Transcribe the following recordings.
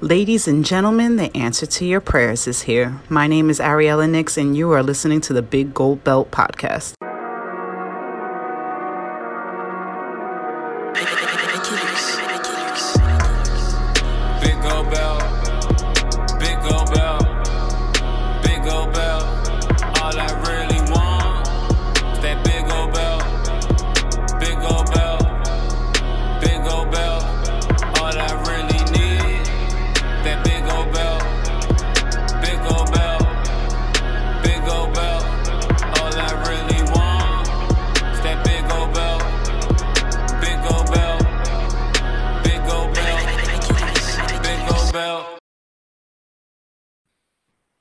Ladies and gentlemen, the answer to your prayers is here. My name is Ariella Nix, and you are listening to the Big Gold Belt Podcast.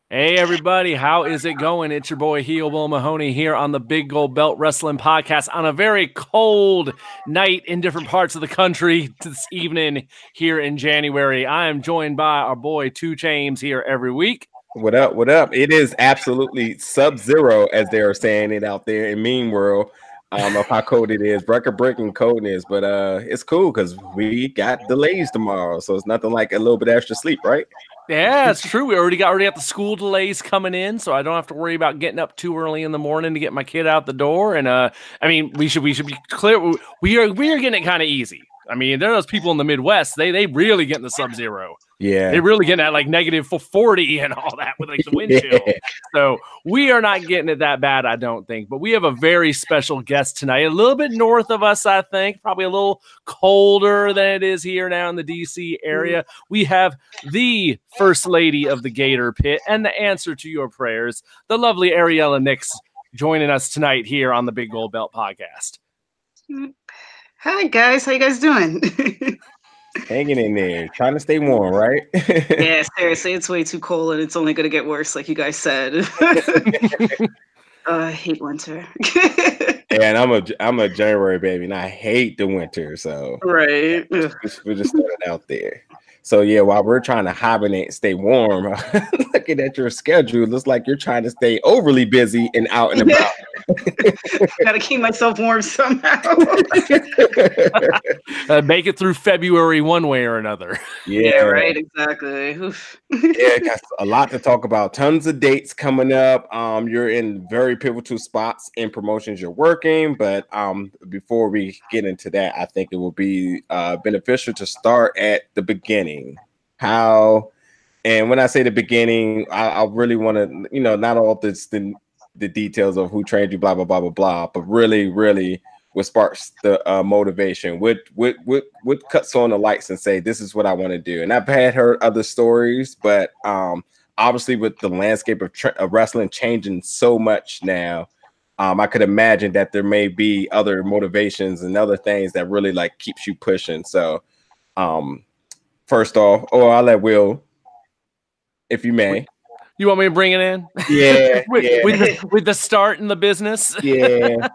Hey everybody, how is it going? It's your boy Heo Will Mahoney here on the Big Gold Belt Wrestling Podcast on a very cold night in different parts of the country this evening here in January. I am joined by our boy Two James here every week. What up, what up? It is absolutely sub-zero as they are saying it out there in Mean World of how cold it is, record-breaking coldness, but it's cool because we got delays tomorrow, so it's nothing like a little bit extra sleep, right? Yeah, it's true. We already got the school delays coming in, so I don't have to worry about getting up too early in the morning to get my kid out the door. And I mean, we should be clear. We are getting it kind of easy. I mean, there are those people in the Midwest. They really getting the sub-zero. Yeah, they're really getting at like -40 and all that with like the wind chill. So we are not getting it that bad, I don't think. But we have a very special guest tonight, a little bit north of us, I think, probably a little colder than it is here now in the DC area. We have the First Lady of the Gator Pit and the answer to your prayers, the lovely Ariella Nix, joining us tonight here on the Big Gold Belt Podcast. Hi guys, how you guys doing? Hanging in there, trying to stay warm, right? Yeah, seriously, it's way too cold and it's only going to get worse, like you guys said. I hate winter. And I'm a January baby, and I hate the winter. So right, we're just starting out there. So yeah, while we're trying to hibernate, stay warm, looking at your schedule, it looks like you're trying to stay overly busy and out and about. Gotta keep myself warm somehow. Make it through February one way or another. Yeah, right. Exactly. Yeah, got a lot to talk about. Tons of dates coming up. You're in very pivotal spots in promotions you're working, but before we get into that, I think it will be beneficial to start at the beginning. How, and when I say the beginning, I really want to, you know, not all the details of who trained you, blah blah blah blah blah, but really what sparks the motivation, what cuts on the lights and say this is what I want to do. And I've had heard other stories, but obviously with the landscape of wrestling changing so much now, I could imagine that there may be other motivations and other things that really like keeps you pushing. So first off, I'll let Will, if you may. You want me to bring it in? Yeah. with the start in the business? Yeah.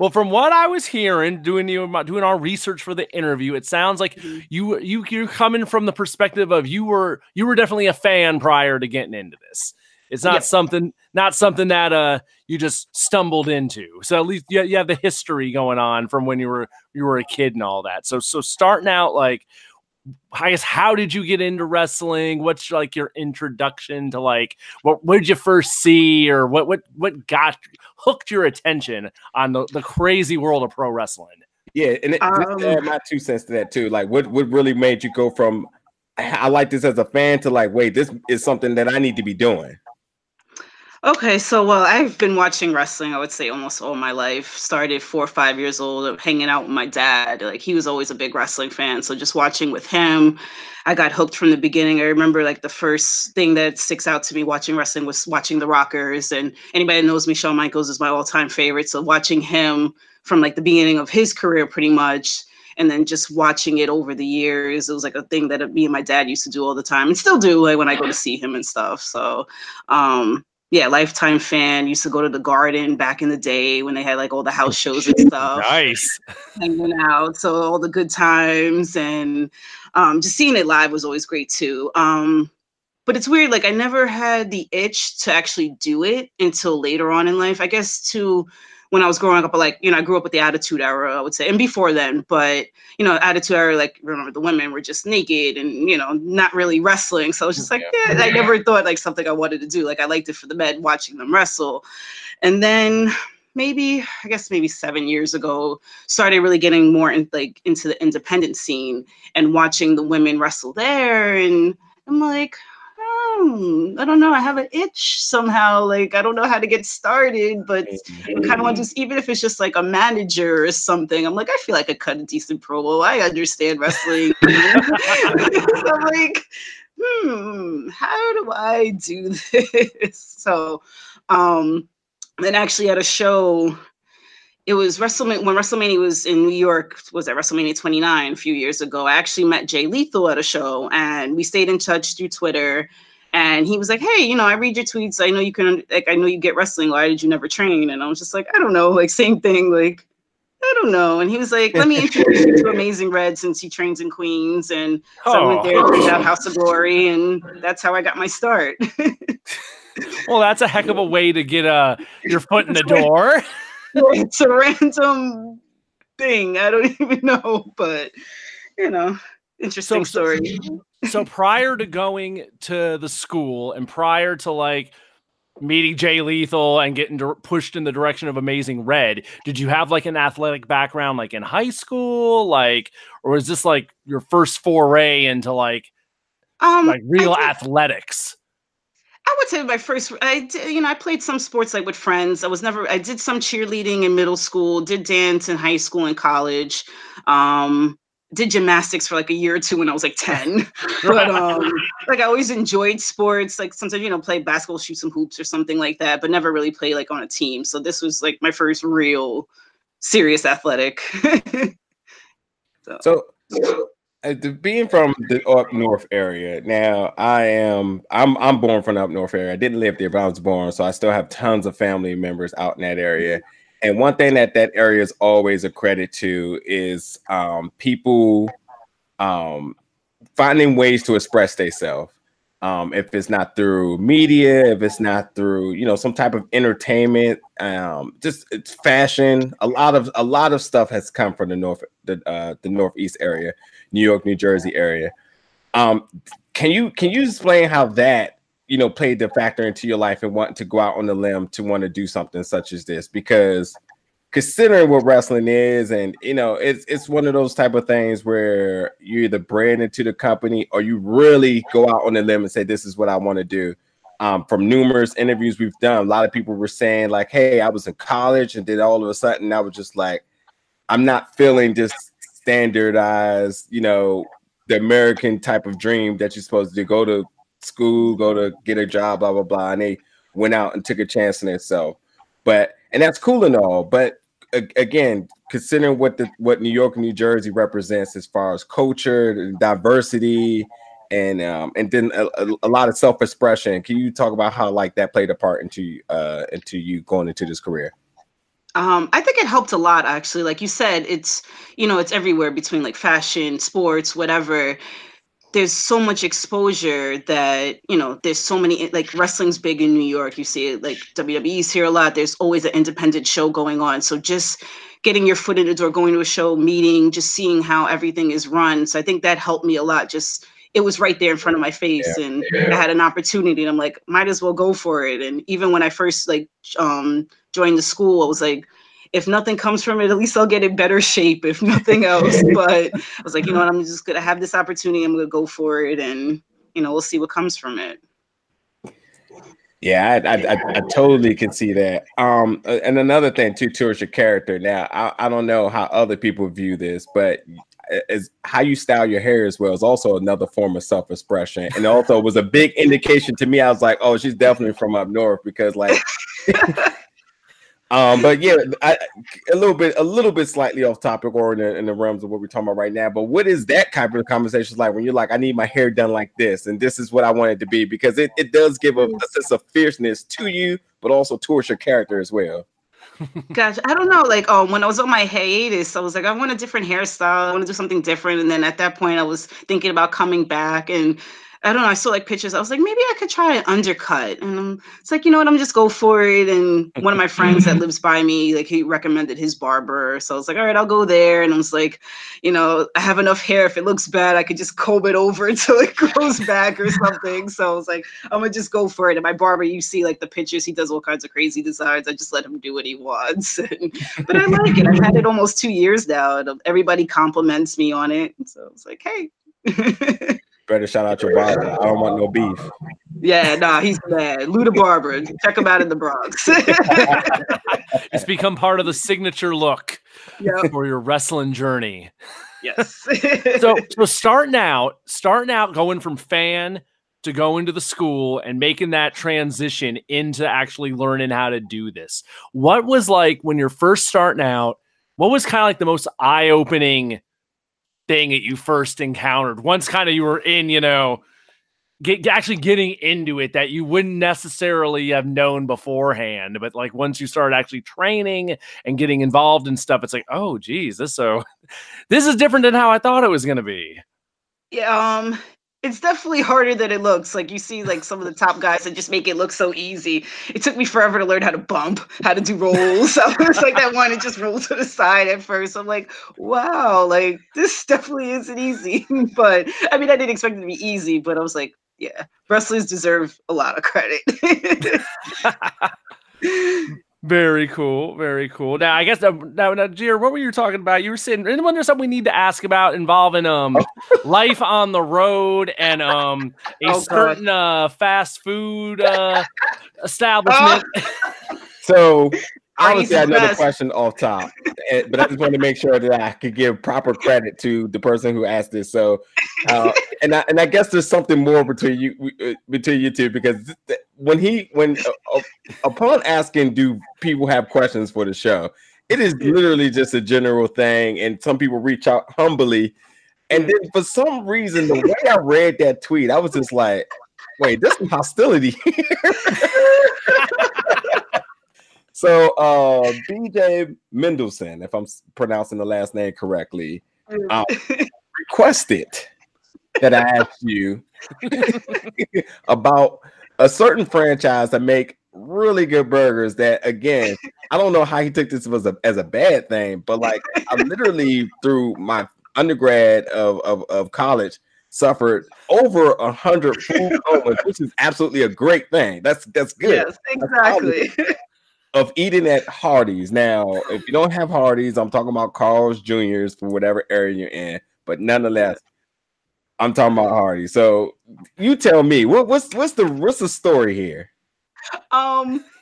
Well, from what I was hearing, doing our research for the interview, it sounds like you're coming from the perspective of you were definitely a fan prior to getting into this. It's not something that you just stumbled into. So at least you have the history going on from when you were a kid and all that. So starting out, like, I guess, how did you get into wrestling? What's like your introduction to like what did you first see, or what got hooked your attention on the crazy world of pro wrestling? Yeah, and my 2 cents to that too. Like what really made you go from I like this as a fan to like, wait, this is something that I need to be doing. Okay, so I've been watching wrestling, I would say, almost all my life. Started 4 or 5 years old, hanging out with my dad. Like, he was always a big wrestling fan, so just watching with him, I got hooked from the beginning. I remember, like, the first thing that sticks out to me watching wrestling was watching the Rockers, and anybody that knows me, Shawn Michaels is my all-time favorite, so watching him from, like, the beginning of his career, pretty much, and then just watching it over the years, it was like a thing that me and my dad used to do all the time, and still do, like, when I go to see him and stuff, so, yeah, lifetime fan. Used to go to the Garden back in the day when they had like all the house shows and stuff. Nice. Hanging out. So all the good times, and just seeing it live was always great too. But it's weird. Like, I never had the itch to actually do it until later on in life. I guess when I was growing up, like, you know, I grew up with the Attitude Era, I would say, and before then, but, you know, Attitude Era, like, remember the women were just naked and, you know, not really wrestling. So I was just like, yeah, I never thought like something I wanted to do. Like, I liked it for the men, watching them wrestle. And then maybe, I guess maybe 7 years ago, started really getting more in, like, into the independent scene and watching the women wrestle there. And I'm like, I don't know. I have an itch somehow. Like, I don't know how to get started, but I kind of want to just, even if it's just like a manager or something, I'm like, I feel like I cut a decent promo. I understand wrestling. So I'm like, how do I do this? So, then actually at a show, it was WrestleMania, when WrestleMania was in New York, was at WrestleMania 29 a few years ago. I actually met Jay Lethal at a show, and we stayed in touch through Twitter. And he was like, hey, you know, I read your tweets. I know you can, like, I know you get wrestling. Why did you never train? And I was just like, I don't know, like, same thing, like, I don't know. And he was like, let me introduce you to Amazing Red, since he trains in Queens. And so I went there, checked out House of Glory, and that's how I got my start. Well, that's a heck of a way to get your foot in the door. It's a random thing. I don't even know, but, you know, interesting story. So prior to going to the school and prior to, like, meeting Jay Lethal and getting pushed in the direction of Amazing Red, did you have, like, an athletic background, like, in high school? Like, or was this, like, your first foray into, like real athletics? I would say my first, you know, I played some sports, like, with friends. I did some cheerleading in middle school, did dance in high school and college, did gymnastics for like a year or two when I was like 10. But like, I always enjoyed sports, like sometimes, you know, play basketball, shoot some hoops or something like that, but never really play like on a team. So this was like my first real serious athletic. So being from the up north area, now I'm born from the up north area. I didn't live there, but I was born, so I still have tons of family members out in that area. And one thing that that area is always a credit to is people finding ways to express themselves. If it's not through media, if it's not through, you know, some type of entertainment, just it's fashion. A lot of stuff has come from the Northeast area, New York, New Jersey area. Can you explain how that, you know, played the factor into your life and want to go out on the limb to want to do something such as this? Because considering what wrestling is, and, you know, it's one of those type of things where you're either bred into the company or you really go out on the limb and say, this is what I want to do. From numerous interviews we've done, a lot of people were saying like, hey, I was in college, and then all of a sudden I was just like, I'm not feeling this standardized, you know, the American type of dream that you're supposed to do. Go to school, go to get a job, blah, blah, blah. And they went out and took a chance on themselves. And that's cool and all. But again, considering what New York and New Jersey represents as far as culture, diversity, and then a lot of self-expression, can you talk about how, like, that played a part into you going into this career? I think it helped a lot, actually. Like you said, it's, you know, it's everywhere between like fashion, sports, whatever. There's so much exposure that, you know, there's so many, like, wrestling's big in New York. You see it, like, WWE's here a lot. There's always an independent show going on. So just getting your foot in the door, going to a show, meeting, just seeing how everything is run. So I think that helped me a lot. Just, it was right there in front of my face, and I had an opportunity, and I'm like, might as well go for it. And even when I first, like, joined the school, I was like, if nothing comes from it, at least I'll get in better shape, if nothing else. But I was like, you know what, I'm just going to have this opportunity. I'm going to go for it, and, you know, we'll see what comes from it. Yeah, I totally can see that. And another thing, too, towards your character. Now, I don't know how other people view this, but as how you style your hair as well is also another form of self-expression. And also was a big indication to me. I was like, oh, she's definitely from up north, because, like, but yeah, a little bit slightly off topic, or in the realms of what we're talking about right now, but what is that type of conversation like when you're like, I need my hair done like this, and this is what I want it to be? Because it does give a sense of fierceness to you, but also towards your character as well. Gosh, I don't know. Like, when I was on my hiatus, I was like, I want a different hairstyle. I want to do something different. And then at that point I was thinking about coming back, and I don't know, I saw like pictures. I was like, maybe I could try an undercut. And it's like, you know what, I'm just go for it. And one of my friends that lives by me, like he recommended his barber. So I was like, all right, I'll go there. And I was like, you know, I have enough hair. If it looks bad, I could just comb it over until it grows back or something. So I was like, I'm gonna just go for it. And my barber, you see like the pictures, he does all kinds of crazy designs. I just let him do what he wants. But I like it. I've had it almost 2 years now. And everybody compliments me on it. So it's like, hey. Better shout out your barber. I don't want no beef. Yeah, nah, he's mad. Luda Barber. Check him out in the Bronx. It's become part of the signature look for your wrestling journey. Yes. So starting out, going from fan to going to the school and making that transition into actually learning how to do this. What was like when you're first starting out, what was kind of like the most eye-opening thing that you first encountered once kind of you were in, you know, actually getting into it that you wouldn't necessarily have known beforehand, but like once you started actually training and getting involved in stuff, it's like, oh geez, this is different than how I thought it was going to be. Yeah. It's definitely harder than it looks. Like you see like some of the top guys that just make it look so easy. It took me forever to learn how to bump, how to do rolls. So it's like that one, it just rolled to the side at first. I'm like, wow, like this definitely isn't easy. But I mean, I didn't expect it to be easy, but I was like, yeah, wrestlers deserve a lot of credit. Very cool. Very cool. Now, I guess now, Jir, what were you talking about? You were sitting, anyone there's something we need to ask about involving life on the road and a certain fast food establishment. Oh. So honestly, I know the question off top, but I just wanted to make sure that I could give proper credit to the person who asked this. So, and I guess there's something more between you two, because upon asking, do people have questions for the show? It is literally just a general thing, and some people reach out humbly. And then for some reason, the way I read that tweet, I was just like, "Wait, there's some hostility here." So BJ Mendelson, if I'm pronouncing the last name correctly, requested that I ask you about a certain franchise that make really good burgers that, again, I don't know how he took this as a bad thing, but like I literally through my undergrad of college suffered over 100 food comas, which is absolutely a great thing. That's good. Yes, exactly. Of eating at Hardee's. Now, if you don't have Hardee's, I'm talking about Carl's Jr. for whatever area you're in. But nonetheless, I'm talking about Hardee's. So you tell me, what's the story here?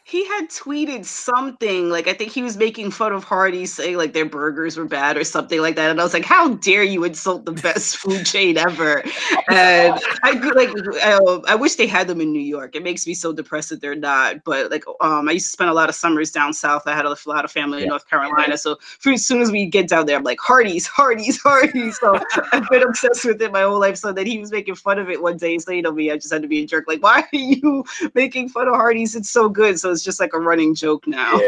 He had tweeted something like, I think he was making fun of Hardee's, saying like their burgers were bad or something like that. And I was like, how dare you insult the best food chain ever? And I wish they had them in New York. It makes me so depressed that they're not. But like, I used to spend a lot of summers down south. I had a lot of family in North Carolina. So as soon as we get down there, I'm like, Hardee's, Hardee's, Hardee's. So I've been obsessed with it my whole life. So that he was making fun of it one day. He's saying to me, I just had to be a jerk. Like, why are you making fun of Hardee's? It's so good. So it's just like a running joke now.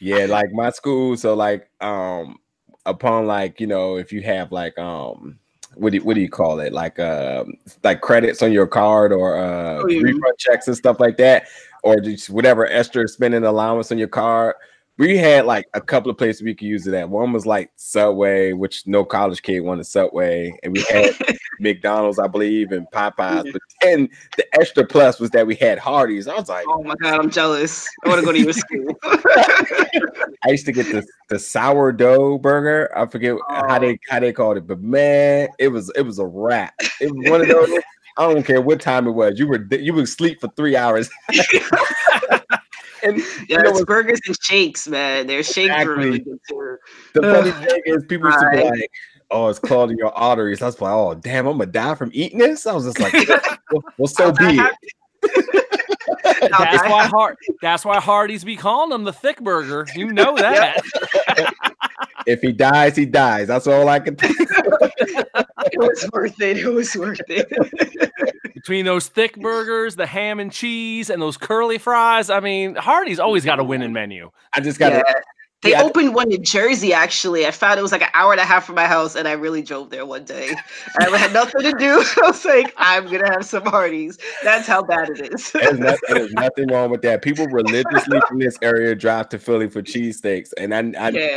Yeah, like my school. So like, upon like, you know, if you have like, what do you call it? Like credits on your card or refund checks and stuff like that, or just whatever extra spending allowance on your card. We had like a couple of places we could use it at. One was like Subway, which no college kid wanted Subway, and we had McDonald's, I believe, and Popeyes. Yeah. But then the extra plus was that we had Hardee's. I was like, oh my god, I'm jealous. I want to go to your school. I used to get the sourdough burger. I forget how they called it, but man, it was a wrap. It was one of those. I don't care what time it was. You were asleep for 3 hours. And yeah, it's burgers and shakes, man. Their shakes are really good too. The funny thing is, people used to be like, "Oh, it's clogging your arteries." I was like, "Oh, damn, I'm gonna die from eating this." I was just like, "Well, so be it." That's why Hardee's be calling him the thick burger. You know that. If he dies, he dies. That's all I can think. It was worth it. It was worth it. Between those thick burgers, the ham and cheese, and those curly fries, I mean, Hardee's always got a winning menu. I just got to They opened one in Jersey, actually. I found it was like an hour and a half from my house, and I really drove there one day. I had nothing to do. I was like, I'm going to have some parties. That's how bad it is. There's nothing wrong with that. People religiously from this area drive to Philly for cheesesteaks, and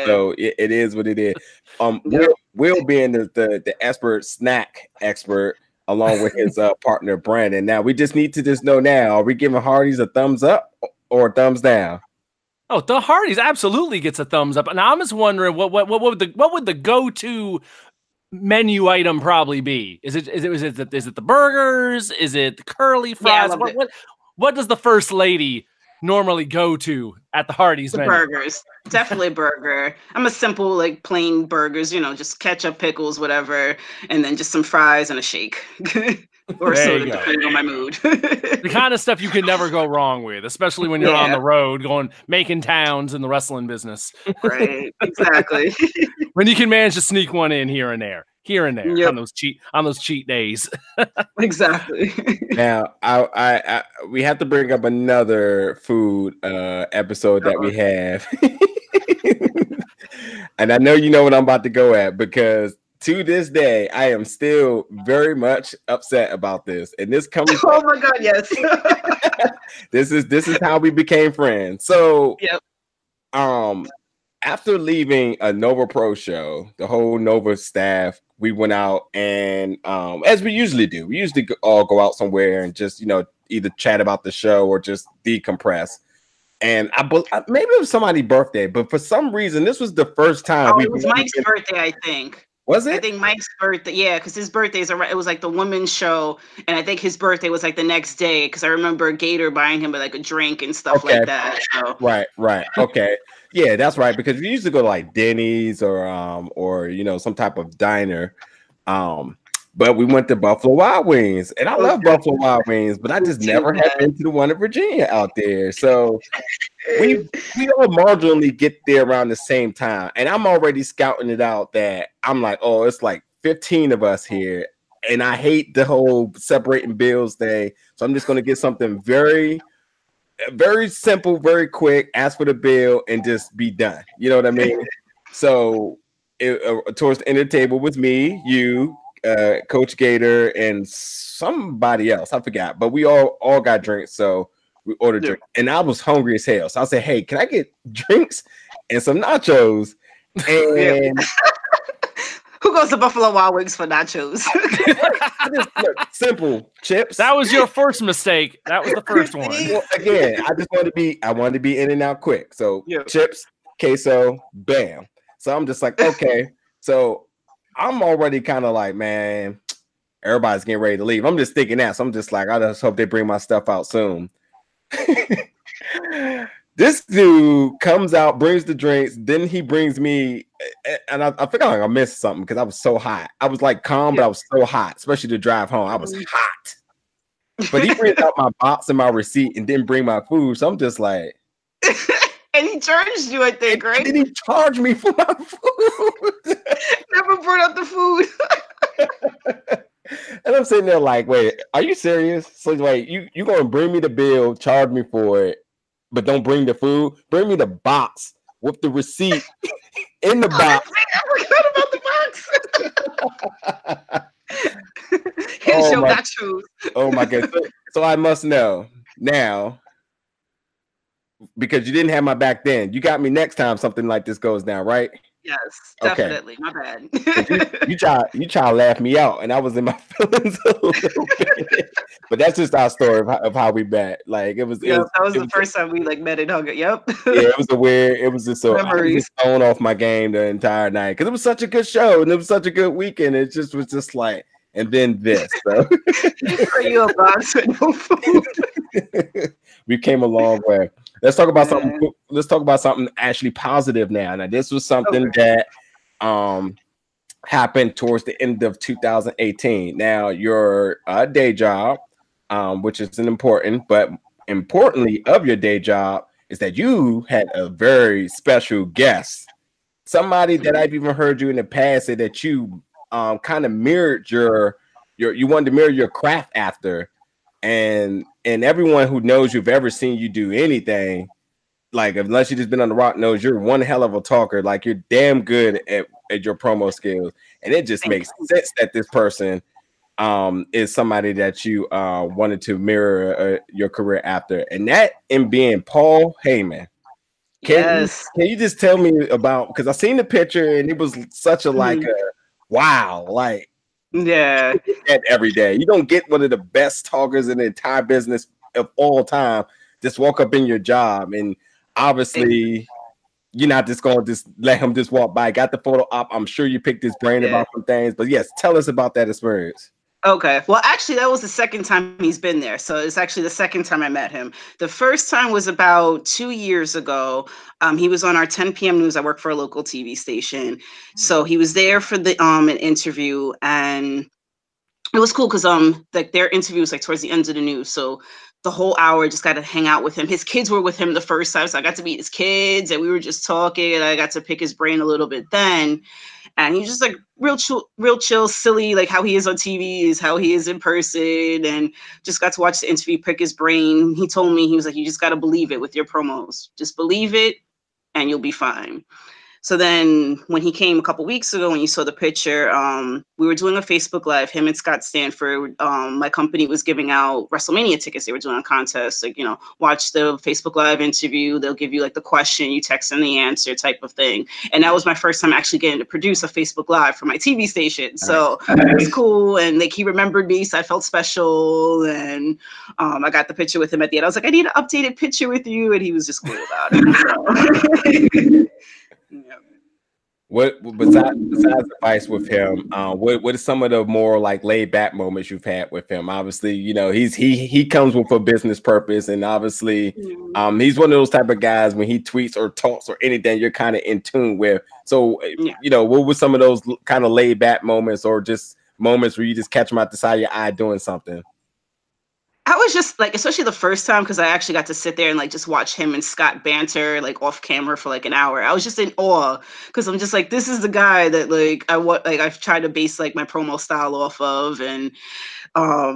so it is what it is. Will being the expert snack expert, along with his partner, Brandon. Now, we just need to just know now, are we giving Hardee's a thumbs up or a thumbs down? Oh, the Hardee's absolutely gets a thumbs up. And I'm just wondering what would the go-to menu item probably be? Is it the burgers? Is it the curly fries? Yeah, what does the first lady normally go to at the Hardee's menu? Burgers. Definitely burger. I'm a simple, like, plain burgers, just ketchup, pickles, whatever, and then just some fries and a shake. Or soda, depending on my mood. The kind of stuff you can never go wrong with, especially when you're on the road making towns in the wrestling business. Right, exactly. When you can manage to sneak one in here and there on those cheat days. Exactly. Now, we have to bring up another food episode that we have. And I know you know what I'm about to go at, because to this day, I am still very much upset about this. And this comes oh my God, yes. This is how we became friends. So after leaving a Nova Pro show, the whole Nova staff, we went out and as we usually do, we usually all go out somewhere and just, either chat about the show or just decompress. And maybe it was somebody's birthday, but for some reason, this was the first time. Oh, it was Mike's birthday, I think. Was it? I think Mike's birthday. Yeah, because his birthday is around. It was like the women's show, and I think his birthday was like the next day. Because I remember Gator buying him like a drink and stuff like that. So. Right. Okay. Yeah, that's right. Because we used to go to like Denny's or some type of diner. But we went to Buffalo Wild Wings, and I love Buffalo Wild Wings, but I just never had been to the one in Virginia out there. So we all marginally get there around the same time, and I'm already scouting it out that I'm like, oh, it's like 15 of us here, and I hate the whole separating bills thing. So I'm just going to get something very, very simple, very quick, ask for the bill, and just be done. You know what I mean? So towards the end of the table was me, you, Coach Gator, and somebody else, I forgot, but we all got drinks, so we ordered drinks, and I was hungry as hell, so I said, hey, can I get drinks and some nachos? And who goes to Buffalo Wild Wings for nachos? Simple chips. That was your first mistake. That was the first one. Well, again, I just wanted to be in and out quick, so chips, queso, bam. So I'm just like, okay, so I'm already kind of like, man, everybody's getting ready to leave. I'm just thinking that. So I'm just like, I just hope they bring my stuff out soon. This dude comes out, brings the drinks. Then he brings me, and I think I missed something because I was so hot. I was like calm, but I was so hot, especially to drive home. I was hot. But he brings out my box and my receipt and didn't bring my food. So I'm just like. And he charged you, I think, right? Did he charge me for my food? Never brought out the food. And I'm sitting there like, wait, are you serious? So like, you gonna bring me the bill, charge me for it, but don't bring the food? Bring me the box with the receipt in the box. I forgot about the box. Here's your nachos. Oh my God. So I must know now. Because you didn't have my back then. You got me next time something like this goes down, right? Yes, definitely. Okay. My bad. you try to laugh me out, and I was in my feelings a little bit. But that's just our story of how we met. Like it was. That was the first time we like met and hung out. Yep. Yeah, it was a weird. It was just so thrown off my game the entire night because it was such a good show and it was such a good weekend. It just was just like, and then this. So. Are you a box with no food? We came a long way. Let's talk about something. Let's talk about something actually positive now. Now, this was something that happened towards the end of 2018. Now, your day job, which is important, but importantly of your day job is that you had a very special guest. Somebody that I've even heard you in the past say that you kind of mirrored you wanted to mirror your craft after. And everyone who knows you've ever seen you do anything like, unless you just been on the rock knows, you're one hell of a talker. Like, you're damn good at your promo skills. And it just makes sense that this person is somebody that you wanted to mirror your career after. And that in being Paul Heyman. Can you just tell me about, because I seen the picture and it was such a like a wow, like, yeah, that every day. You don't get one of the best talkers in the entire business of all time just walk up in your job, and obviously you're not just gonna just let him just walk by. Got the photo op. I'm sure you picked his brain about some things, but yes, tell us about that experience. Okay. Well, actually, that was the second time he's been there. So it's actually the second time I met him. The first time was about 2 years ago. He was on our 10 p.m. news. I work for a local TV station. So he was there for the an interview, and it was cool because like their interview was like towards the end of the news. So the whole hour, just got to hang out with him. His kids were with him the first time, so I got to meet his kids, and we were just talking, and I got to pick his brain a little bit then. And he's just like real chill, silly, like how he is on TV is how he is in person. And just got to watch the interview, pick his brain. He told me, he was like, you just got to believe it with your promos. Just believe it, and you'll be fine. So then when he came a couple weeks ago, when you saw the picture, we were doing a Facebook Live, him and Scott Stanford. My company was giving out WrestleMania tickets. They were doing a contest, like, you know, watch the Facebook Live interview. They'll give you like the question, you text in the answer type of thing. And that was my first time actually getting to produce a Facebook Live for my TV station. So it was cool. And like, he remembered me, so I felt special. And I got the picture with him at the end. I was like, I need an updated picture with you. And he was just cool about it. So. What besides advice with him? What are some of the more like laid back moments you've had with him? Obviously, you know, he comes with a business purpose, and obviously, he's one of those type of guys when he tweets or talks or anything, you're kind of in tune with. So, you know, what were some of those kind of laid back moments, or just moments where you just catch him out the side of your eye doing something? I was just like, especially the first time, because I actually got to sit there and like just watch him and Scott banter like off camera for like an hour. I was just in awe, because I'm just like, this is the guy that like I've tried to base like my promo style off of. And I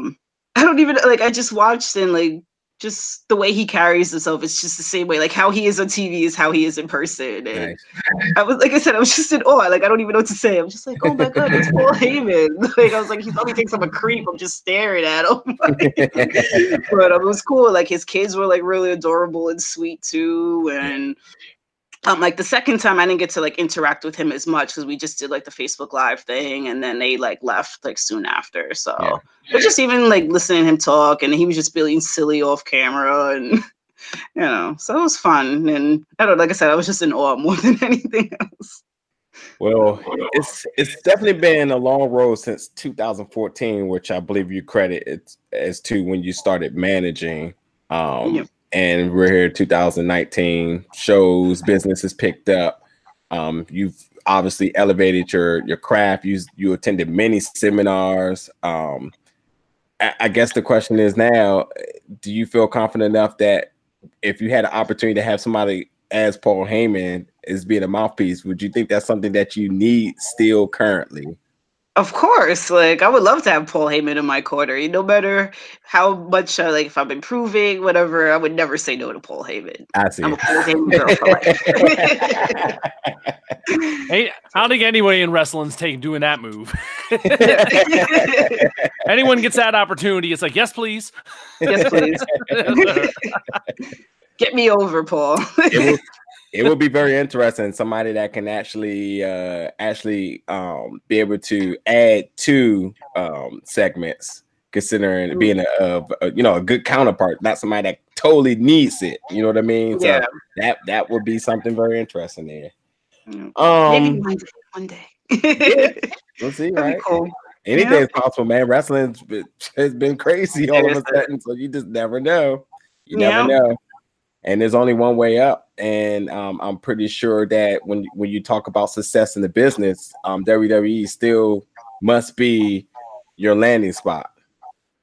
don't even like, I just watched, and like just the way he carries himself, it's just the same way, like how he is on TV is how he is in person. And I was, like I said, I was just in awe. Like, I don't even know what to say. I'm just like, oh my God, it's Paul Heyman. Like, I was like, he probably thinks I'm a creep. I'm just staring at him. But it was cool. Like, his kids were like really adorable and sweet too. And like the second time, I didn't get to like interact with him as much, because we just did like the Facebook Live thing, and then they like left like soon after. So, but just even like listening to him talk, and he was just being silly off camera, and you know, so it was fun. And I don't, like I said, I was just in awe more than anything else. Well, it's definitely been a long road since 2014, which I believe you credit it as to when you started managing. And we're here 2019, shows, business has picked up. You've obviously elevated your craft. You attended many seminars. I guess the question is now, do you feel confident enough that if you had an opportunity to have somebody as Paul Heyman as being a mouthpiece, would you think that's something that you need still currently? Of course, like I would love to have Paul Heyman in my corner. No matter how much, like if I'm improving, whatever, I would never say no to Paul Heyman. I see. I'm a Paul Heyman girl for life. Hey, I don't think anybody in wrestling's doing that move. Anyone gets that opportunity, it's like, yes, please. Yes, please. Get me over, Paul. It will be very interesting. Somebody that can actually be able to add to segments, considering being a good counterpart, not somebody that totally needs it. You know what I mean? So that would be something very interesting there. Maybe one day. Yeah. We'll see, right? Cool. Anything's possible, man. Wrestling's been crazy all of a sudden, so you just never know. You never know. And there's only one way up. And I'm pretty sure that when you talk about success in the business, WWE still must be your landing spot.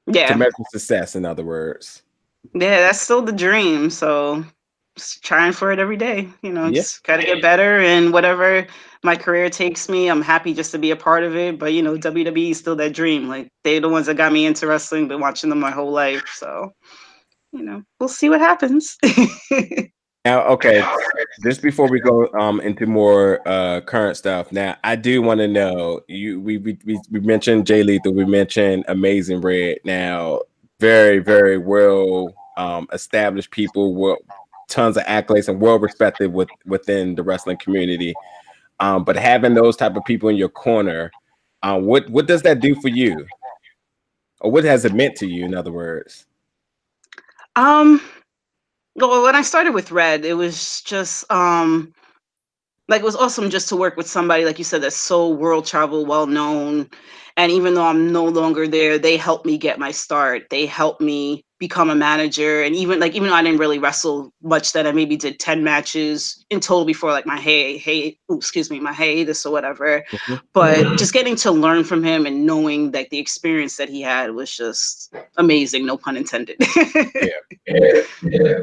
Yeah. To measure success, in other words. Yeah, that's still the dream. So just trying for it every day. You know, just got to get better. And whatever my career takes me, I'm happy just to be a part of it. But, you know, WWE is still that dream. Like, they're the ones that got me into wrestling, been watching them my whole life. So, you know, we'll see what happens. Now, okay, just before we go into more current stuff, now I do want to know, you we mentioned Jay Lethal, we mentioned Amazing Red. Now, very, very well established people with tons of accolades and well respected within the wrestling community. But having those type of people in your corner, what does that do for you, or what has it meant to you? In other words, well, when I started with Red, it was just like it was awesome just to work with somebody, like you said, that's so world traveled, well known. And even though I'm no longer there, they helped me get my start. They helped me become a manager. And even like, even though I didn't really wrestle much, then I maybe did 10 matches in total before like my my hiatus or whatever. Mm-hmm. But just getting to learn from him and knowing that the experience that he had was just amazing, no pun intended. Yeah.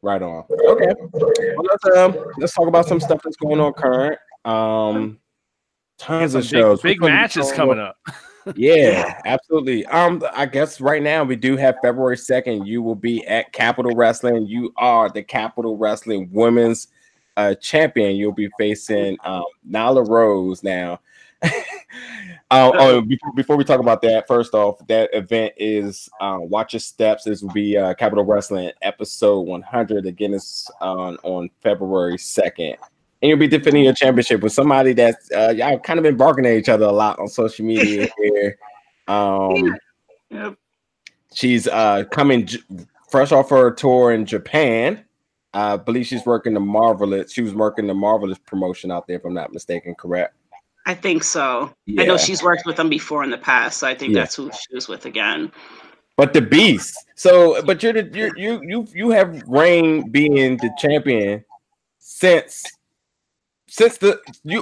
Right on. Okay. Well, let's talk about some stuff that's going on current. Tons of shows. Big matches coming up. Yeah, absolutely. I guess right now we do have February 2nd. You will be at Capital Wrestling. You are the Capital Wrestling Women's Champion. You'll be facing Nyla Rose now. Before we talk about that, first off, that event is Watch Your Steps. This will be Capital Wrestling episode 100. Again, it's on February 2nd. And you'll be defending your championship with somebody that's y'all kind of been barking at each other a lot on social media here. Yep. She's coming fresh off her tour in Japan. I believe she's working the Marvelous. She was working the Marvelous promotion out there, if I'm not mistaken, correct? I think so. Yeah. I know she's worked with them before in the past, so I think that's who she was with again. But the Beast. So, but you have reigned being the champion since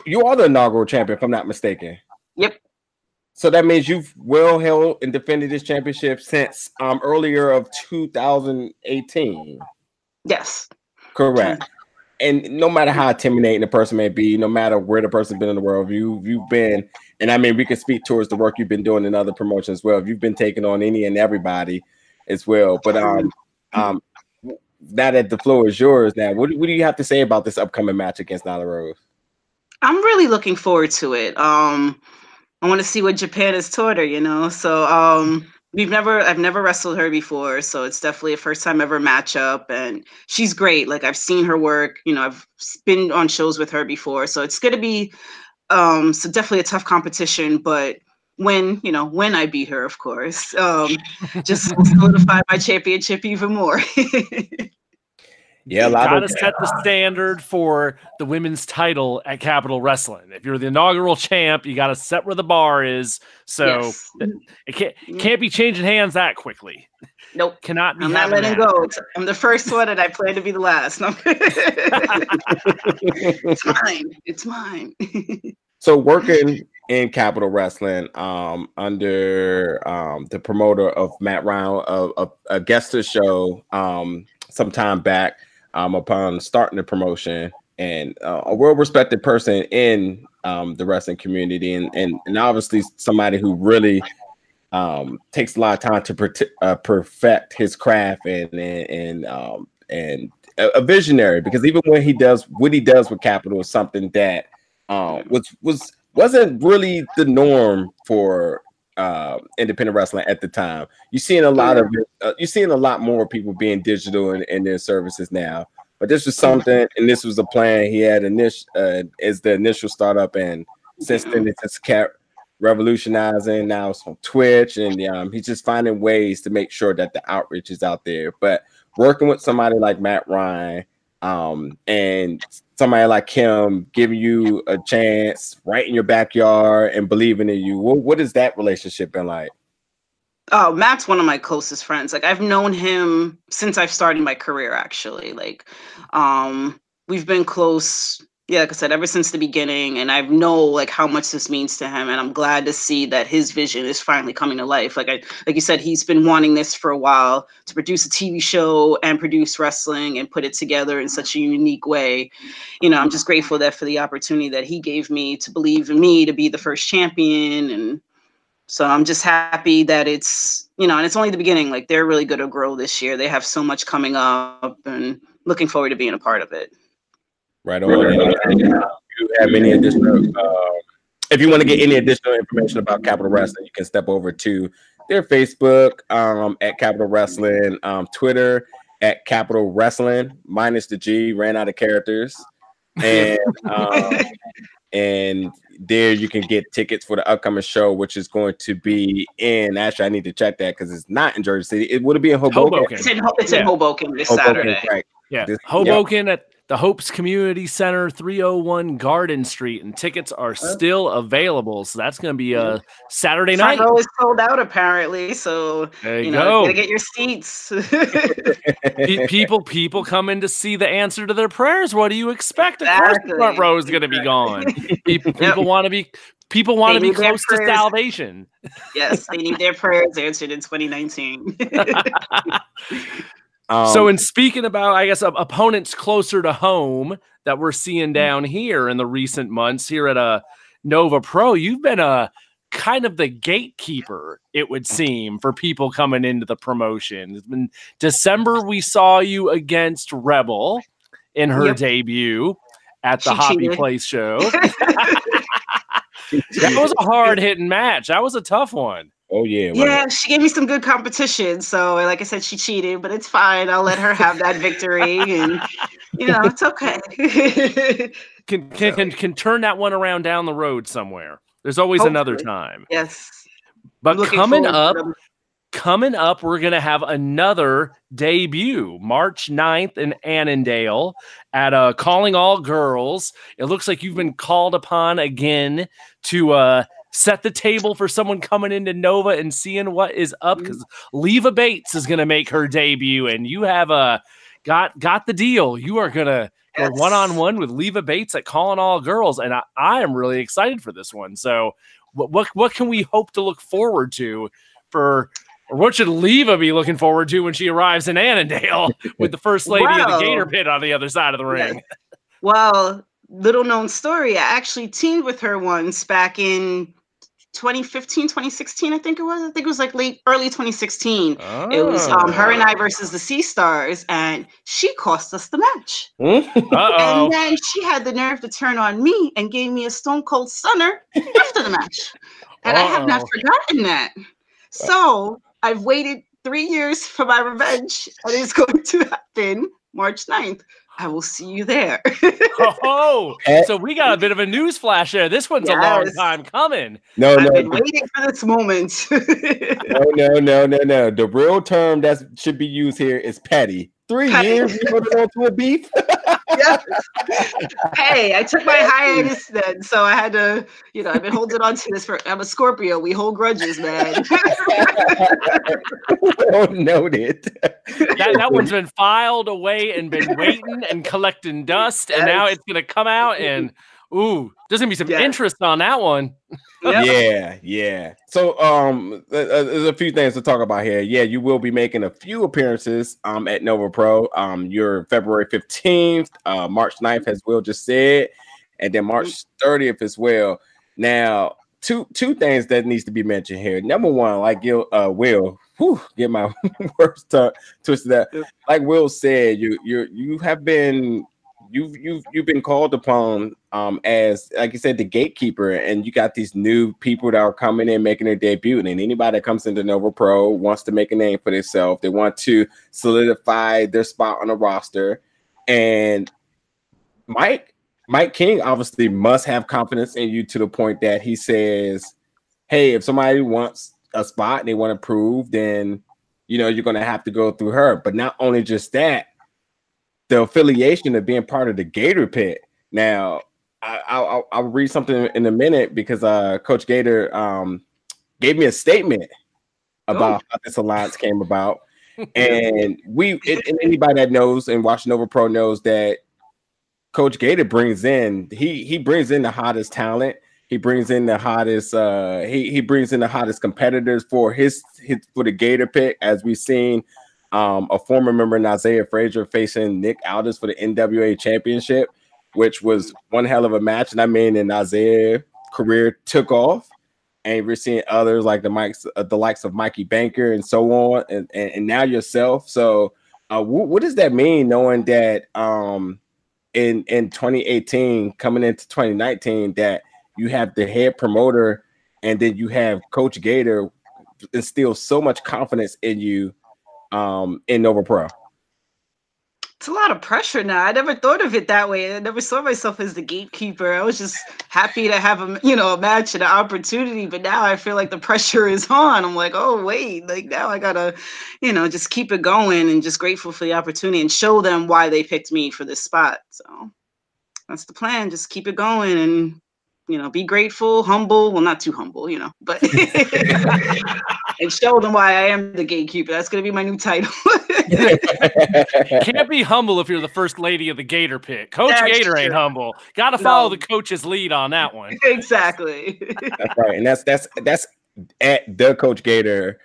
you are the inaugural champion, if I'm not mistaken. Yep. So that means you've well held and defended this championship since earlier of 2018. Yes. Correct. And no matter how intimidating the person may be, no matter where the person's been in the world, you've been, and I mean, we can speak towards the work you've been doing in other promotions as well. You've been taking on any and everybody as well. But now that the floor is yours now, what do you have to say about this upcoming match against Nyla Rose? I'm really looking forward to it. I want to see what Japan has taught her, you know? So I've never wrestled her before, so it's definitely a first time ever matchup, and she's great. Like, I've seen her work, you know, I've been on shows with her before, so it's going to be so definitely a tough competition, but when I beat her, of course, just solidify my championship even more. Yeah, gotta set the standard for the women's title at Capital Wrestling. If you're the inaugural champ, you gotta set where the bar is. So it can't be changing hands that quickly. Nope, cannot. I'm not letting go. I'm the first one, and I plan to be the last. It's mine. It's mine. So working in Capital Wrestling, under the promoter of Matt Ryan, a guest to show some time back. Upon starting the promotion, and a well-respected person in the wrestling community, and obviously somebody who really takes a lot of time to perfect his craft, and a visionary, because even when he does what he does with Capital is something that wasn't really the norm for independent wrestling at the time. You're seeing a lot more people being digital in their services now, but this was something, and this was a plan he had as the initial startup, and since then it's just kept revolutionizing. Now it's on Twitch, and he's just finding ways to make sure that the outreach is out there. But working with somebody like Matt Ryan and somebody like him giving you a chance right in your backyard and believing in you, what has that relationship been like? Oh, Matt's one of my closest friends. Like, I've known him since I've started my career, actually. Like, we've been close, like I said, ever since the beginning, and I know like how much this means to him, and I'm glad to see that his vision is finally coming to life. Like you said, he's been wanting this for a while, to produce a TV show and produce wrestling and put it together in such a unique way. You know, I'm just grateful that for the opportunity that he gave me to believe in me to be the first champion, and so I'm just happy that it's, and it's only the beginning. Like, they're really going to grow this year. They have so much coming up, and looking forward to being a part of it. Right on. You have any additional, if you want to get any additional information about Capital Wrestling, you can step over to their Facebook at Capital Wrestling, Twitter at Capital Wrestling, minus the G, ran out of characters. And and there you can get tickets for the upcoming show, which is going to be in, actually I need to check that because it's not in Jersey City. It would be in Hoboken. It's in Hoboken this Saturday. Right. Yeah, Hoboken at the Hopes Community Center, 301 Garden Street, and tickets are still available. So that's going to be a Saturday night. It's always sold out, apparently. So you know, gotta get your seats. people come in to see the answer to their prayers. What do you expect? Exactly. Of course, the front row is going to be gone. People want to be. People want to be close to salvation. Yes, they need their prayers answered in 2019. So in speaking about, I guess, opponents closer to home that we're seeing down here in the recent months here at Nova Pro, you've been kind of the gatekeeper, it would seem, for people coming into the promotion. In December, we saw you against Rebel in her debut at the Hobby Place show. That was a hard-hitting match. That was a tough one. Oh, yeah. Right. Yeah, she gave me some good competition. So, like I said, she cheated, but it's fine. I'll let her have that victory. And, it's okay. can turn that one around down the road somewhere. There's always another time. Yes. But coming up, we're going to have another debut, March 9th in Annandale at Calling All Girls. It looks like you've been called upon again to set the table for someone coming into Nova and seeing what is up, because Leva Bates is going to make her debut, and you have got the deal. You are going to go one-on-one with Leva Bates at Calling All Girls, and I am really excited for this one. So what can we hope to look forward to or what should Leva be looking forward to when she arrives in Annandale with the first lady of the Gator Pit on the other side of the ring? Well, little known story, I actually teamed with her once back in 2015, 2016, I think it was. I think it was like early 2016. Oh. It was her and I versus the C-Stars, and she cost us the match. And then she had the nerve to turn on me and gave me a Stone Cold Stunner after the match. And I have not forgotten that. So I've waited 3 years for my revenge, and it's going to happen March 9th. I will see you there. So we got a bit of a news flash there. This one's a long time coming. I've been waiting for this moment. No. The real term that should be used here is petty. 3 years you put it on to a beef? Yes. Hey, I took my hiatus then, so I had to, I've been holding on to this I'm a Scorpio. We hold grudges, man. Well noted. That one's been filed away and been waiting and collecting dust, and now it's going to come out, and there's going to be some interest on that one. Yeah. So there's a few things to talk about here. Yeah, you will be making a few appearances at Nova Pro. You're February 15th, March 9th, as Will just said, and then March 30th as well. Now, two things that needs to be mentioned here. Number one, like Will, get my words twisted up. Like Will said, you have been... You've been called upon as, like you said, the gatekeeper, and you got these new people that are coming in making their debut. And anybody that comes into Nova Pro wants to make a name for themselves. They want to solidify their spot on the roster. And Mike King obviously must have confidence in you to the point that he says, "Hey, if somebody wants a spot and they want to prove, then you're going to have to go through her." But not only just that, the affiliation of being part of the Gator Pit. Now, I'll read something in a minute because Coach Gator gave me a statement about how this alliance came about. And anybody that knows and watching Nova Pro knows that Coach Gator brings in, he brings in the hottest talent. He brings in the hottest he brings in the hottest competitors for his for the Gator Pit, as we've seen. A former member, Isaiah Frazier, facing Nick Aldis for the NWA Championship, which was one hell of a match. And and Isaiah's career took off, and we're seeing others like the likes of Mikey Banker and so on, and now yourself. So What does that mean, knowing that in 2018, coming into 2019, that you have the head promoter and then you have Coach Gator instill so much confidence in you in Nova Pro? It's a lot of pressure now. I never thought of it that way. I never saw myself as the gatekeeper. I was just happy to have a, you know, a match and an opportunity. But now I feel like the pressure is on. I'm like, oh, wait, like now I got to, you know, just keep it going and just grateful for the opportunity and show them why they picked me for this spot. So that's the plan. Just keep it going and, you know, be grateful, humble. Well, not too humble, you know, but and show them why I am the gatekeeper. That's going to be my new title. Can't be humble if you're the first lady of the Gator Pit. Coach Gator ain't humble. Got to follow the coach's lead on that one. Exactly. That's right, and that's at the Coach Gator,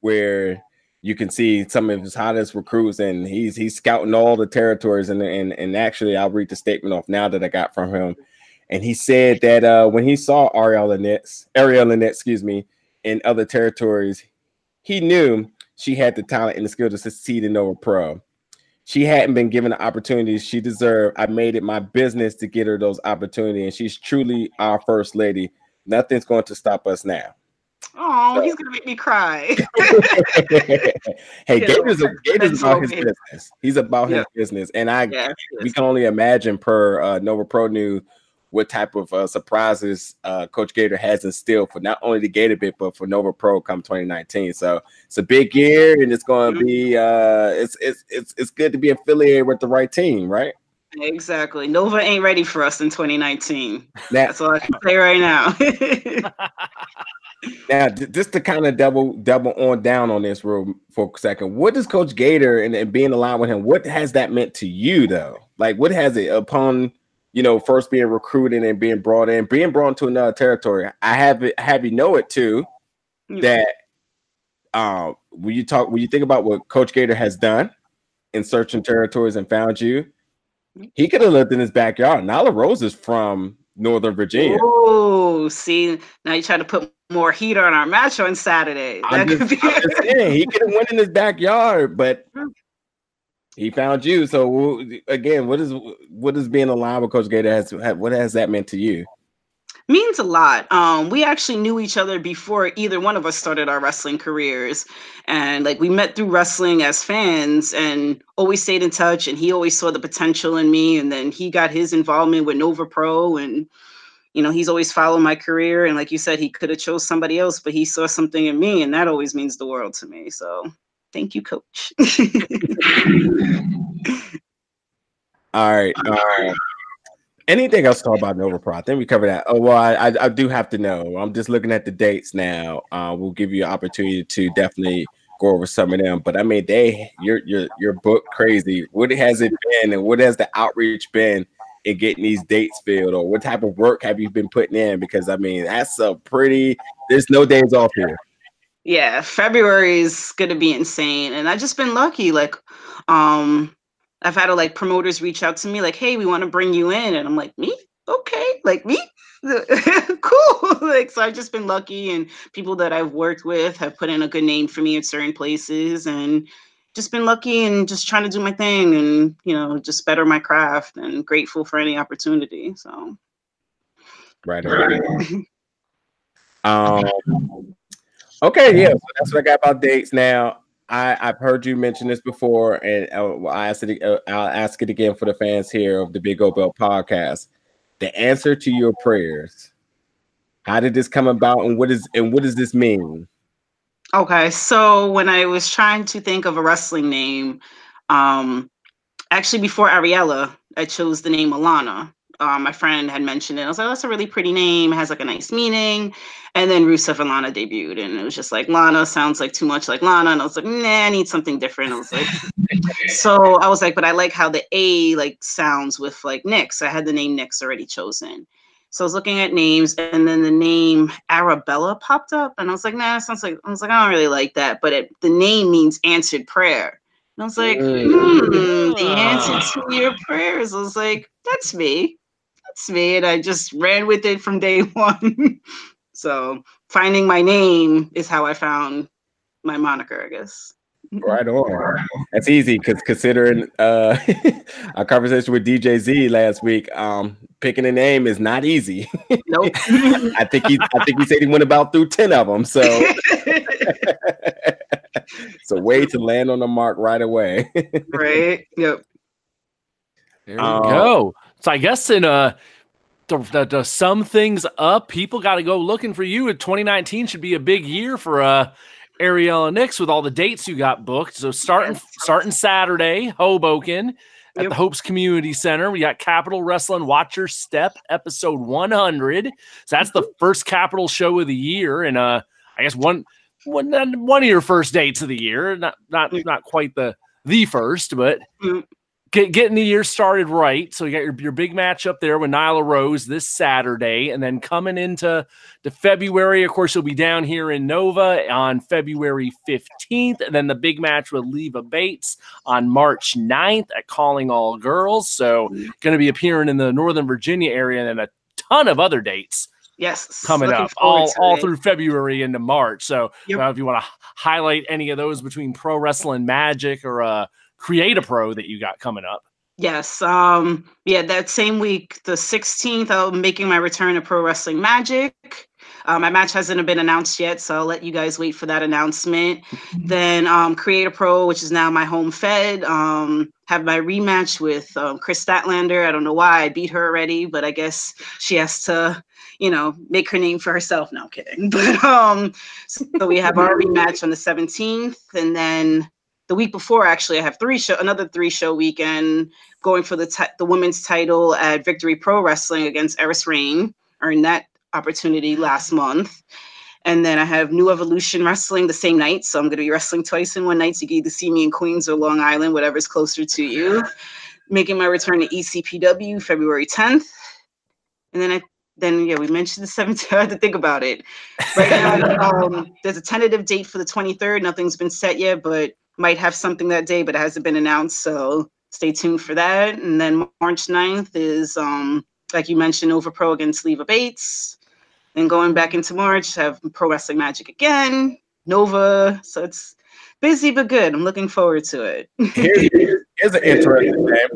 where you can see some of his hottest recruits, and he's scouting all the territories. And actually, I'll read the statement off now that I got from him, and he said that when he saw Ariella Nix, excuse me, in other territories, he knew she had the talent and the skill to succeed in Nova Pro. She hadn't been given the opportunities she deserved. I made it my business to get her those opportunities, and she's truly our first lady. Nothing's going to stop us now. Oh, so he's going to make me cry. Hey, Gator's about his business. He's about his business. And we can only imagine per Nova Pro News what type of surprises Coach Gator has instilled for not only the Gator Pit, but for Nova Pro come 2019. So it's a big year, and it's going to be it's good to be affiliated with the right team, right? Exactly. Nova ain't ready for us in 2019. That's all I can say right now. Now, just to kind of double on down on this real for a second, what does Coach Gator and being aligned with him, what has that meant to you, though? Like, what has it upon – you know, first being recruited and being brought to another territory. I have you know it too, that when you think about what Coach Gator has done in searching territories and found you, he could have lived in his backyard. Nyla Rose is from Northern Virginia. Oh, see, now you try to put more heat on our match on Saturday. He could have went in his backyard, but he found you. So again, what is being aligned with Coach Gator what has that meant to you? Means a lot. We actually knew each other before either one of us started our wrestling careers, and like we met through wrestling as fans and always stayed in touch. And he always saw the potential in me, and then he got his involvement with Nova Pro, and you know he's always followed my career. And like you said, he could have chose somebody else, but he saw something in me, and that always means the world to me. So. Thank you, Coach. All right. Anything else to talk about Nova Pro? I think we covered that. Oh, well, I do have to know. I'm just looking at the dates now. We'll give you an opportunity to definitely go over some of them. But I mean, your book crazy. What has it been, and what has the outreach been in getting these dates filled, or what type of work have you been putting in? Because I mean, that's a pretty. There's no days off here. Yeah, February is going to be insane. And I've just been lucky. Like, I've had promoters reach out to me like, hey, we want to bring you in. And I'm like, me? Okay. Like, me? Cool. Like, so I've just been lucky. And people that I've worked with have put in a good name for me in certain places. And just been lucky and just trying to do my thing and, you know, just better my craft and grateful for any opportunity. So. Right. Okay, yeah, so that's what I got about dates. Now, I've heard you mention this before, and I'll ask it again for the fans here of the Big O Bell podcast. The answer to your prayers. How did this come about, and what does this mean? Okay, so when I was trying to think of a wrestling name, actually before Ariella, I chose the name Lana. My friend had mentioned it. I was like, that's a really pretty name. It has like a nice meaning. And then Rusev and Lana debuted. And it was just like, Lana sounds like too much like Lana. And I was like, nah, I need something different. I was like, so I was like, but I like how the A like sounds with like Nix. I had the name Nix already chosen. So I was looking at names, and then the name Arabella popped up. And I was like, nah, it sounds like, I was like, I don't really like that. But the name means answered prayer. And I was like, the answer to your prayers. I was like, that's me. And I just ran with it from day one. So finding my name is how I found my moniker, I guess. Right on. That's easy because considering our conversation with DJ Z last week, picking a name is not easy. Nope. I think he said he went about through 10 of them. So it's a way to land on the mark right away. Right. Yep. There we go. So I guess in to sum things up, people got to go looking for you. 2019 should be a big year for Ariella Nix with all the dates you got booked. So starting Saturday, Hoboken at the Hopes Community Center. We got Capital Wrestling Watch Your Step episode 100. So that's the first Capital show of the year, and I guess one of your first dates of the year. Not quite the first, but getting the year started right. So you got your big match up there with Nyla Rose this Saturday, and then coming into February, of course, you'll be down here in Nova on February 15th, and then the big match with Leva Bates on March 9th at Calling All Girls. So going to be appearing in the Northern Virginia area, and then a ton of other dates. Yes, coming up all through February into March. So if you want to highlight any of those between Pro Wrestling Magic or Create-A-Pro that you got coming up. Yes. That same week, the 16th, I'm making my return to Pro Wrestling Magic. My match hasn't been announced yet, so I'll let you guys wait for that announcement. Then Create-A-Pro, which is now my home fed, have my rematch with Chris Statlander. I don't know why I beat her already, but I guess she has to, make her name for herself. No, I'm kidding. But so we have our rematch on the 17th, and then the week before, actually, I have another three show weekend going for the women's title at Victory Pro Wrestling against Eris Rain. Earned that opportunity last month. And then I have New Evolution Wrestling the same night. So I'm going to be wrestling twice in one night. So you can either see me in Queens or Long Island, whatever's closer to you. Making my return to ECPW February 10th. And then we mentioned the 17th. I had to think about it. Right now, there's a tentative date for the 23rd. Nothing's been set yet, but might have something that day, but it hasn't been announced. So stay tuned for that. And then March 9th is, like you mentioned, Nova Pro against Leva Bates. And going back into March, have Pro Wrestling Magic again, Nova. So it's busy but good. I'm looking forward to it. Here's an interesting thing.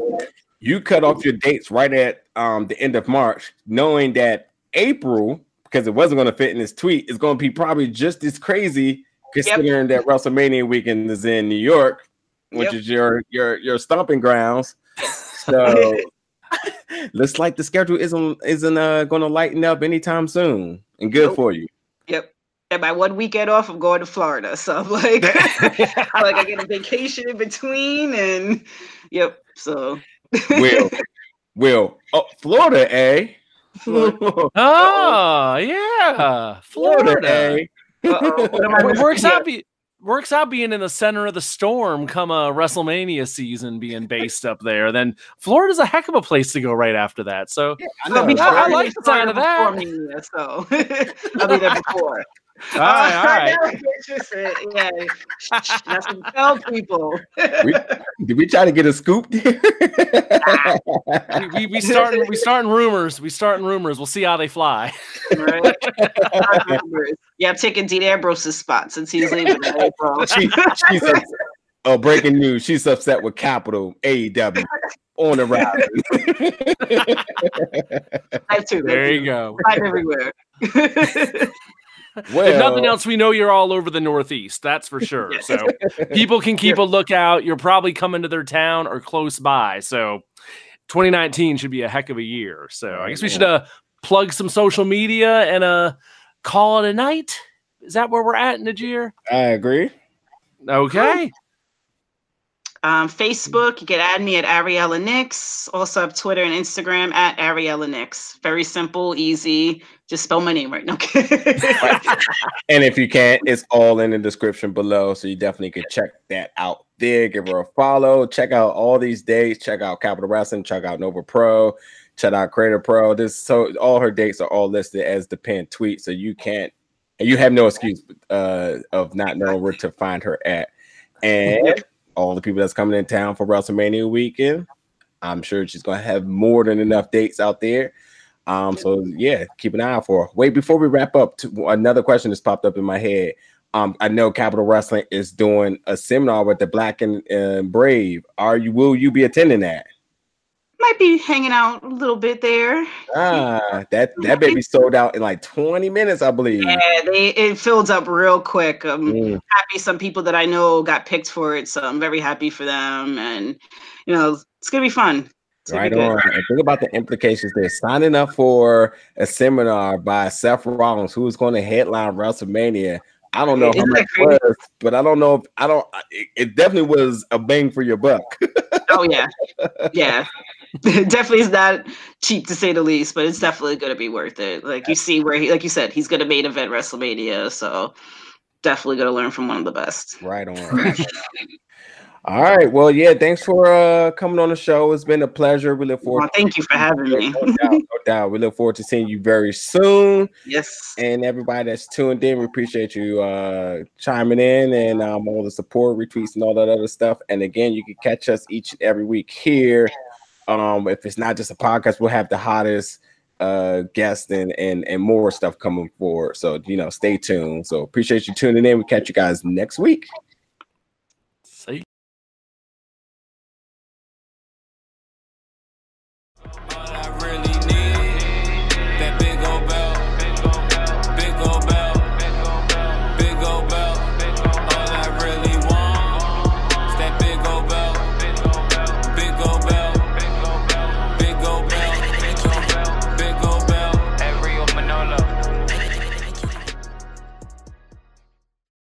You cut off your dates right at the end of March, knowing that April, because it wasn't going to fit in this tweet, is going to be probably just as crazy, considering that WrestleMania weekend is in New York, which is your stomping grounds. So looks like the schedule isn't going to lighten up anytime soon. And good for you. Yep. And my one weekend off, I'm going to Florida. So I'm like, I get a vacation in between, and so Will. Oh, Florida, eh? Oh yeah, Florida, eh? Works out being in the center of the storm come WrestleMania season, being based up there. Then Florida's a heck of a place to go right after that. So I like the sign of that. I'll be there before. All right. That's some tell people. Did we try to get a scoop there? we starting rumors. We'll see how they fly. Right. I'm taking Dean Ambrose's spot since he's leaving. Breaking news. She's upset with Capital AEW on the route. There you go. I'm everywhere. Well, if nothing else, we know you're all over the Northeast. That's for sure. So people can keep a lookout. You're probably coming to their town or close by. So 2019 should be a heck of a year. So I guess we should plug some social media and call it a night. Is that where we're at in the year? I agree. Okay. Facebook, you can add me at Ariella Nix. Also have Twitter and Instagram at Ariella Nix. Very simple, easy. Just spell my name right now. And if you can't, it's all in the description below. So you definitely can check that out there. Give her a follow. Check out all these dates. Check out Capital Wrestling. Check out Nova Pro. Check out Create-A-Pro. All her dates are all listed as the pinned tweet. So you can't, and you have no excuse of not knowing where to find her at. And all the people that's coming in town for WrestleMania weekend, I'm sure she's going to have more than enough dates out there. So keep an eye out for her. Wait, before we wrap up, another question that's popped up in my head. I know Capital Wrestling is doing a seminar with the Black and Brave. Will you be attending that? Might be hanging out a little bit there. Ah, that baby sold out in like 20 minutes, I believe. Yeah, it fills up real quick. Happy some people that I know got picked for it, so I'm very happy for them. And you know, it's gonna be fun. Right on. And think about the implications there. Signing up for a seminar by Seth Rollins, who is going to headline WrestleMania. I don't know how much it was, but I don't know. It definitely was a bang for your buck. Oh yeah, yeah. Definitely is not cheap to say the least, but it's definitely going to be worth it. Like you see where he, like you said, he's going to main event WrestleMania, so definitely going to learn from one of the best. Right on. All right. Well, yeah, thanks for coming on the show. It's been a pleasure. We look forward. Well, thank you for having me. No doubt. We look forward to seeing you very soon. Yes. And everybody that's tuned in, we appreciate you chiming in and all the support, retweets, and all that other stuff. And again, you can catch us each and every week here. If it's not just a podcast, we'll have the hottest guests and more stuff coming forward. So, you know, stay tuned. So appreciate you tuning in. We'll catch you guys next week.